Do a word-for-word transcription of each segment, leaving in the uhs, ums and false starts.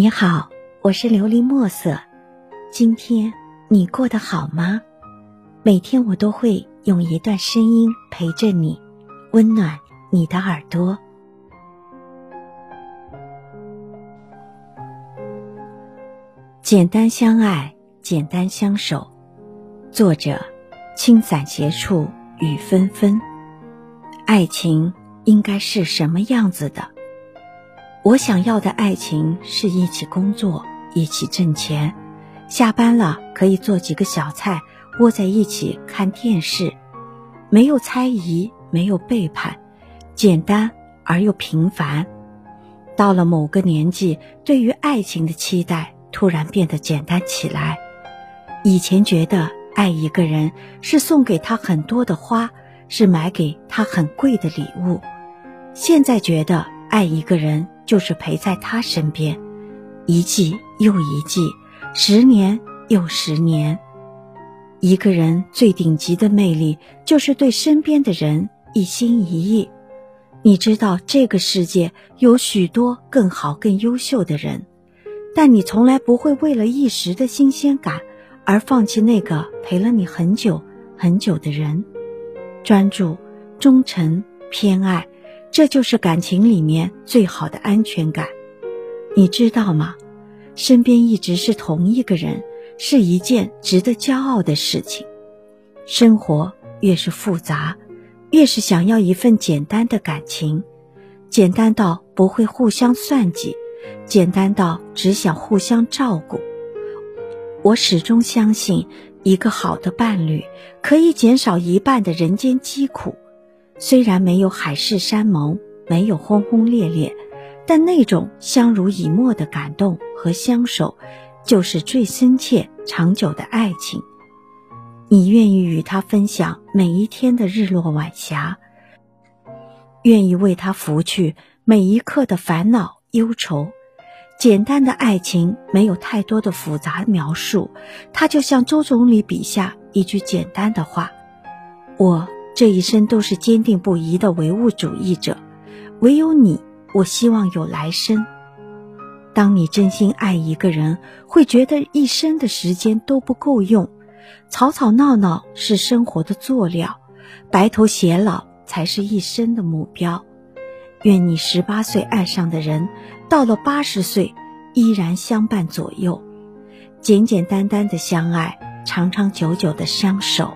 你好，我是琉璃墨色，今天你过得好吗？每天我都会用一段声音陪着你，温暖你的耳朵。简单相爱，简单相守。作者：青伞斜处雨纷纷。爱情应该是什么样子的？我想要的爱情是一起工作，一起挣钱，下班了可以做几个小菜，窝在一起看电视，没有猜疑，没有背叛，简单而又平凡。到了某个年纪，对于爱情的期待突然变得简单起来。以前觉得爱一个人是送给他很多的花，是买给他很贵的礼物，现在觉得爱一个人就是陪在他身边，一季又一季，十年又十年。一个人最顶级的魅力就是对身边的人一心一意。你知道这个世界有许多更好更优秀的人，但你从来不会为了一时的新鲜感而放弃那个陪了你很久很久的人。专注、忠诚、偏爱，这就是感情里面最好的安全感。你知道吗？身边一直是同一个人，是一件值得骄傲的事情。生活越是复杂，越是想要一份简单的感情，简单到不会互相算计，简单到只想互相照顾。我始终相信，一个好的伴侣可以减少一半的人间疾苦。虽然没有海誓山盟，没有轰轰烈烈，但那种相濡以沫的感动和相守，就是最深切长久的爱情。你愿意与他分享每一天的日落晚霞，愿意为他拂去每一刻的烦恼忧愁。简单的爱情没有太多的复杂描述，它就像周总理笔下一句简单的话：我这一生都是坚定不移的唯物主义者，唯有你，我希望有来生。当你真心爱一个人，会觉得一生的时间都不够用。吵吵闹闹是生活的佐料，白头偕老才是一生的目标。愿你十八岁爱上的人，到了八十岁依然相伴左右。简简单单的相爱，长长久久的相守。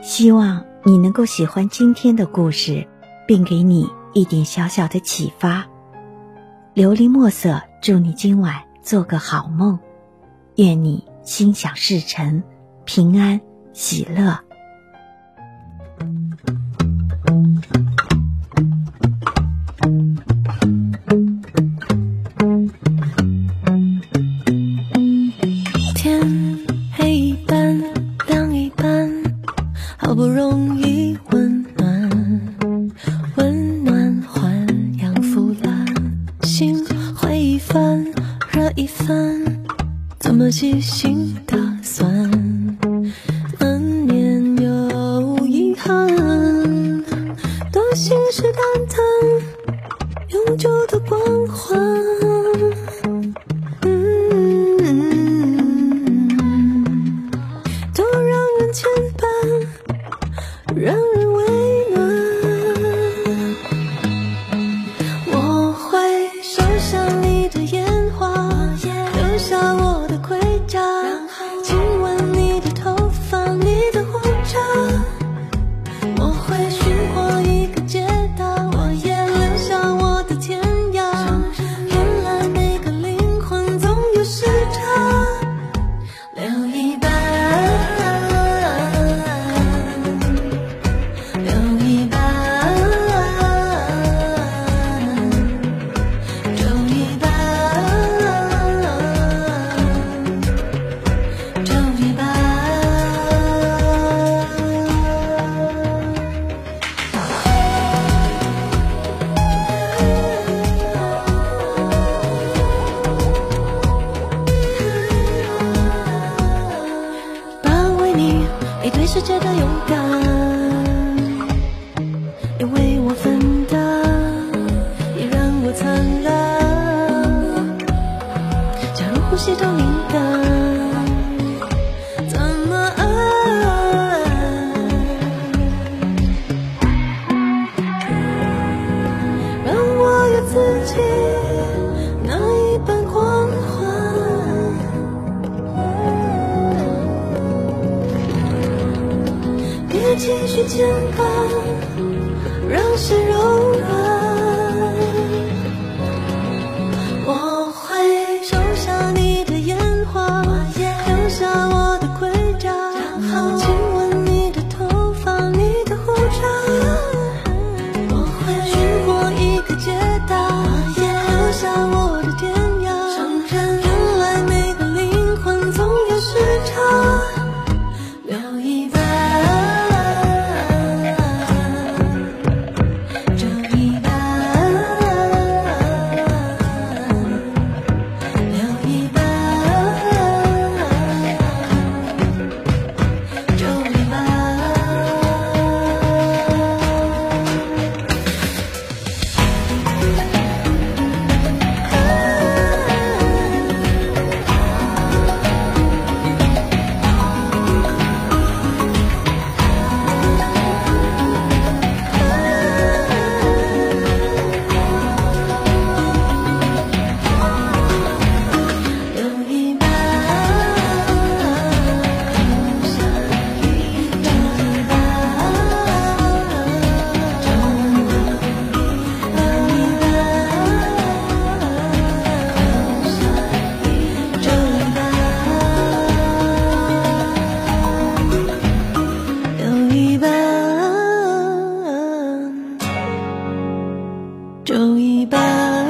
希望你能够喜欢今天的故事，并给你一点小小的启发。琉璃墨色祝你今晚做个好梦，愿你心想事成，平安喜乐。天黑一半，亮一半，好不容易温暖，温暖还阳腐烂，心灰一番，热一番，怎么细心打算？难免有遗憾，多心事淡淡，永久的光环。嗯，都让人牵绊，让人为难。我会收下你的烟花，留下我的盔甲，亲吻你的头发，你的红茶。我会寻获一个解答，我也留下我的天涯。原来每个灵魂总有时差，留一半，留一半，留一半，留一半。把为你背对世界的勇敢，也为我分担，也让我灿烂。西都明的，怎么爱？让我有自己那一般光环，别情绪牵绊，让心柔软。走一半。